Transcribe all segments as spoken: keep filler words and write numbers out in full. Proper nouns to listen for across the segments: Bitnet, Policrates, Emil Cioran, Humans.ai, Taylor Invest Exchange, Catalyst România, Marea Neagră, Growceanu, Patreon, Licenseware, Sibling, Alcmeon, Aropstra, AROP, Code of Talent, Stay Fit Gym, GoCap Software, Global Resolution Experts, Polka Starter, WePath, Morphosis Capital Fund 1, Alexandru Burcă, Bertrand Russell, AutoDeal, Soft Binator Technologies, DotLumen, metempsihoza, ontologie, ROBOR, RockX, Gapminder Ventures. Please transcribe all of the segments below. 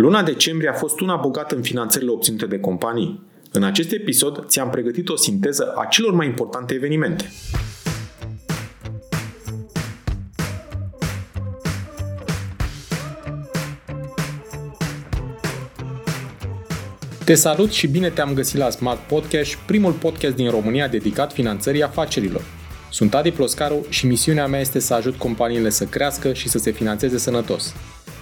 Luna decembrie a fost una bogată în finanțările obținute de companii. În acest episod ți-am pregătit o sinteză a celor mai importante evenimente. Te salut și bine te-am găsit la Smart Podcast, primul podcast din România dedicat finanțării afacerilor. Sunt Adi Ploscaru și misiunea mea este să ajut companiile să crească și să se finanțeze sănătos.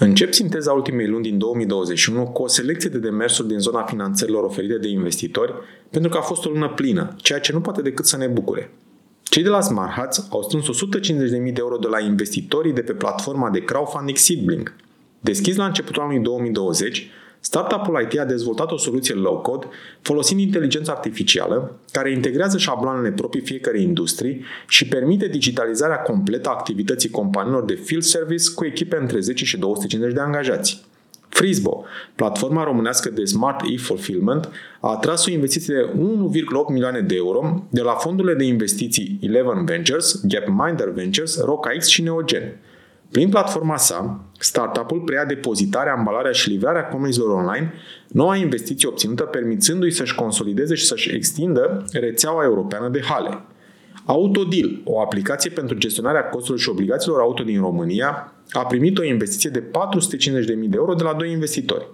Încep sinteza ultimei luni din două mii douăzeci și unu cu o selecție de demersuri din zona finanțărilor oferite de investitori, pentru că a fost o lună plină, ceea ce nu poate decât să ne bucure. Cei de la Smart Huts au strâns o sută cincizeci de mii de euro de la investitorii de pe platforma de crowdfunding Sibling. Deschis la începutul anului două mii douăzeci, startup-ul I T a dezvoltat o soluție low-code folosind inteligența artificială care integrează șabloanele proprii fiecărei industrii și permite digitalizarea completă a activității companiilor de field service cu echipe între zece și două sute cincizeci de angajați. Frisbo, platforma românească de Smart e-Fulfillment, a atras o investiție de unu virgulă opt milioane de euro de la fondurile de investiții Eleven Ventures, Gapminder Ventures, RockX și Neogen. Prin platforma sa, startup-ul preia depozitarea, ambalarea și livrarea comenzilor online, noua investiție obținută permițându-i să-și consolideze și să-și extindă rețeaua europeană de hale. AutoDeal, o aplicație pentru gestionarea costurilor și obligațiilor auto din România, a primit o investiție de patru sute cincizeci de mii de euro de la doi investitori.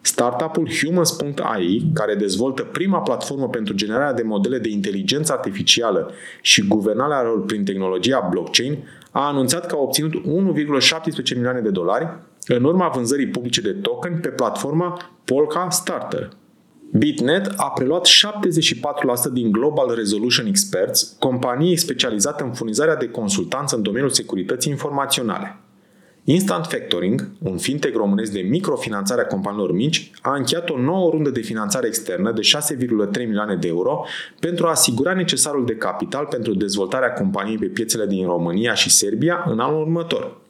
Startup-ul Humans.ai, care dezvoltă prima platformă pentru generarea de modele de inteligență artificială și guvernarea lor prin tehnologia blockchain, a anunțat că a obținut unu virgulă șaptesprezece milioane de dolari în urma vânzării publice de token pe platforma Polka Starter. Bitnet a preluat șaptezeci și patru la sută din Global Resolution Experts, companie specializată în furnizarea de consultanță în domeniul securității informaționale. Instant Factoring, un fintech românesc de microfinanțare a companiilor mici, a încheiat o nouă rundă de finanțare externă de șase virgulă trei milioane de euro pentru a asigura necesarul de capital pentru dezvoltarea companiei pe piețele din România și Serbia în anul următor.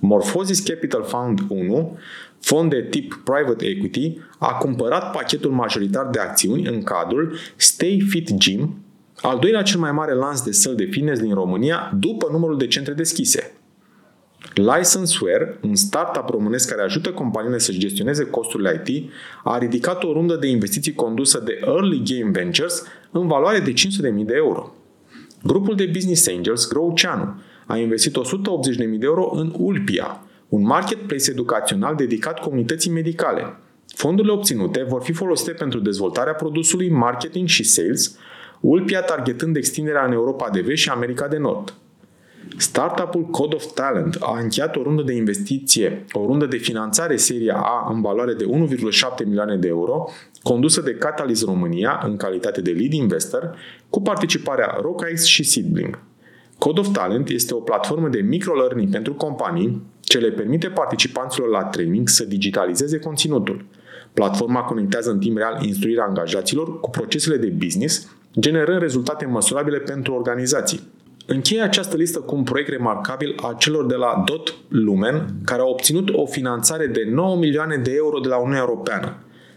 Morphosis Capital Fund unu, fond de tip private equity, a cumpărat pachetul majoritar de acțiuni în cadrul Stay Fit Gym, al doilea cel mai mare lanț de săli de fitness din România după numărul de centre deschise. Licenseware, un startup românesc care ajută companiile să-și gestioneze costurile I T, a ridicat o rundă de investiții condusă de Early Game Ventures în valoare de cinci sute de mii de euro. Grupul de business angels Growceanu a investit o sută optzeci de mii de euro în Ulpia, un marketplace educațional dedicat comunității medicale. Fondurile obținute vor fi folosite pentru dezvoltarea produsului, marketing și sales, Ulpia targetând extinderea în Europa de Vest și America de Nord. Startup-ul Code of Talent a încheiat o rundă de investiție, o rundă de finanțare seria A în valoare de unu virgulă șapte milioane de euro, condusă de Catalyst România în calitate de lead investor, cu participarea RockX și Sibling. Code of Talent este o platformă de microlearning pentru companii ce le permite participanților la training să digitalizeze conținutul. Platforma conectează în timp real instruirea angajaților cu procesele de business, generând rezultate măsurabile pentru organizații. Încheie această listă cu un proiect remarcabil al celor de la DotLumen, care au obținut o finanțare de nouă milioane de euro de la Uniunea Europeană.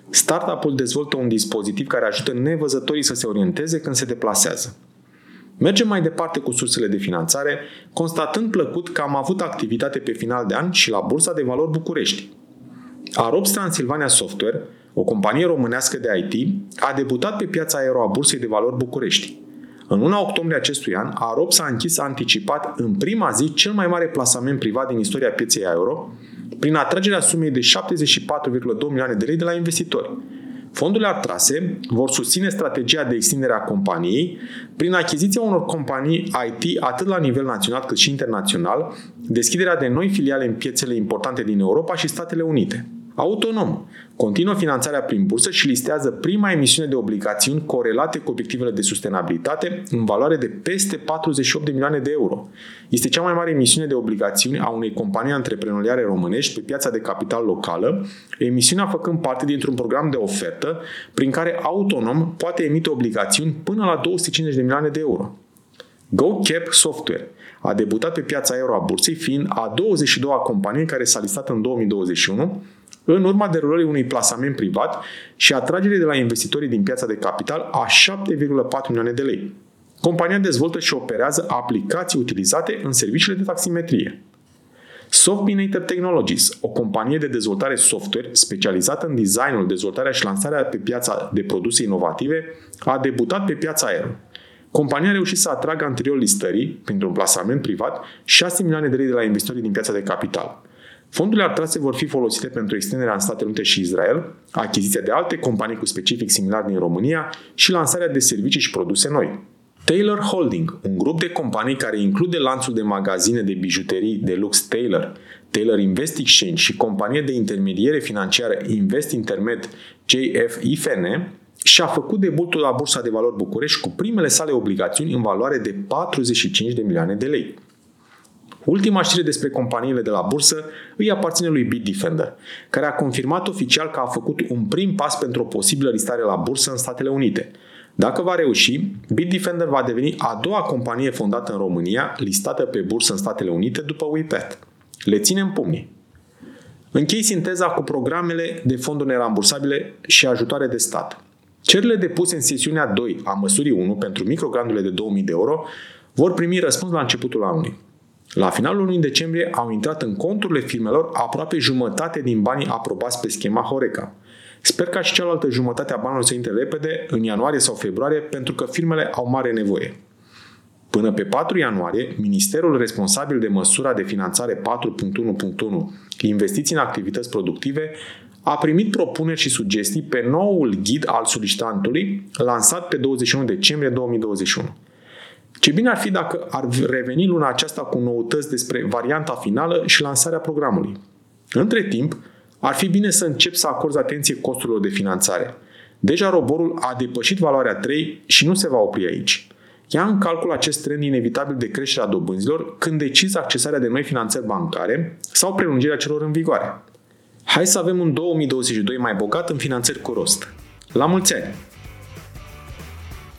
Startup-ul dezvoltă un dispozitiv care ajută nevăzătorii să se orienteze când se deplasează. Mergem mai departe cu sursele de finanțare, constatând plăcut că am avut activitate pe final de an și la Bursa de Valori București. Aropstra în Silvania Software, o companie românească de I T, a debutat pe piața aero a Bursei de Valori București. În luna octombrie acestui an, AROP s-a închis anticipat în prima zi cel mai mare plasament privat din istoria pieței aero, prin atragerea sumei de șaptezeci și patru virgulă două milioane de lei de la investitori. Fondurile atrase vor susține strategia de extindere a companiei prin achiziția unor companii I T atât la nivel național cât și internațional, deschiderea de noi filiale în piețele importante din Europa și Statele Unite. Autonom continuă finanțarea prin bursă și listează prima emisiune de obligațiuni corelate cu obiectivele de sustenabilitate în valoare de peste patruzeci și opt de milioane de euro. Este cea mai mare emisiune de obligațiuni a unei companii antreprenoriale românești pe piața de capital locală, emisiunea făcând parte dintr-un program de ofertă prin care Autonom poate emite obligațiuni până la două sute cincizeci de milioane de euro. GoCap Software a debutat pe piața euro a bursei fiind a douăzeci și doua companie care s-a listat în două mii douăzeci și unu în urma derulării unui plasament privat și atragerii de la investitorii din piața de capital a șapte virgulă patru milioane de lei. Compania dezvoltă și operează aplicații utilizate în serviciile de taximetrie. Soft Binator Technologies, o companie de dezvoltare software specializată în designul, dezvoltarea și lansarea pe piața de produse inovative, a debutat pe piața euro. Compania a reușit să atragă anterior listării, printr-un plasament privat, șase milioane de lei de la investitorii din piața de capital. Fondurile atrase vor fi folosite pentru extinderea în Statele Unite și Israel, achiziția de alte companii cu specific similar din România și lansarea de servicii și produse noi. Taylor Holding, un grup de companii care include lanțul de magazine de bijuterii de lux Taylor, Taylor Invest Exchange și companie de intermediere financiară Invest Intermed J F I F N, și-a făcut debutul la Bursa de Valori București cu primele sale obligațiuni în valoare de patruzeci și cinci de milioane de lei. Ultima știre despre companiile de la bursă îi aparține lui Bitdefender, care a confirmat oficial că a făcut un prim pas pentru o posibilă listare la bursă în Statele Unite. Dacă va reuși, Bitdefender va deveni a doua companie fondată în România listată pe bursă în Statele Unite după WePath. Le ținem pumnii! Închei sinteza cu programele de fonduri nerambursabile și ajutoare de stat. Cererile depuse în sesiunea doi a măsurii unu pentru micrograndurile de două mii de euro vor primi răspuns la începutul anului. La finalul lunii decembrie au intrat în conturile firmelor aproape jumătate din banii aprobați pe schema Horeca. Sper ca și cealaltă jumătate a banilor să intre repede în ianuarie sau februarie pentru că firmele au mare nevoie. Până pe patru ianuarie, ministerul responsabil de măsura de finanțare patru punct unu punct unu investiții în activități productive a primit propuneri și sugestii pe noul ghid al solicitantului lansat pe douăzeci și unu decembrie două mii douăzeci și unu. Ce bine ar fi dacă ar reveni luna aceasta cu noutăți despre varianta finală și lansarea programului. Între timp, ar fi bine să încep să acorzi atenție costurilor de finanțare. Deja roborul a depășit valoarea trei și nu se va opri aici. Ia în calcul acest trend inevitabil de creștere a dobânzilor când decizi accesarea de noi finanțări bancare sau prelungirea celor în vigoare. Hai să avem un două mii douăzeci și doi mai bogat în finanțări cu rost. La mulți ani!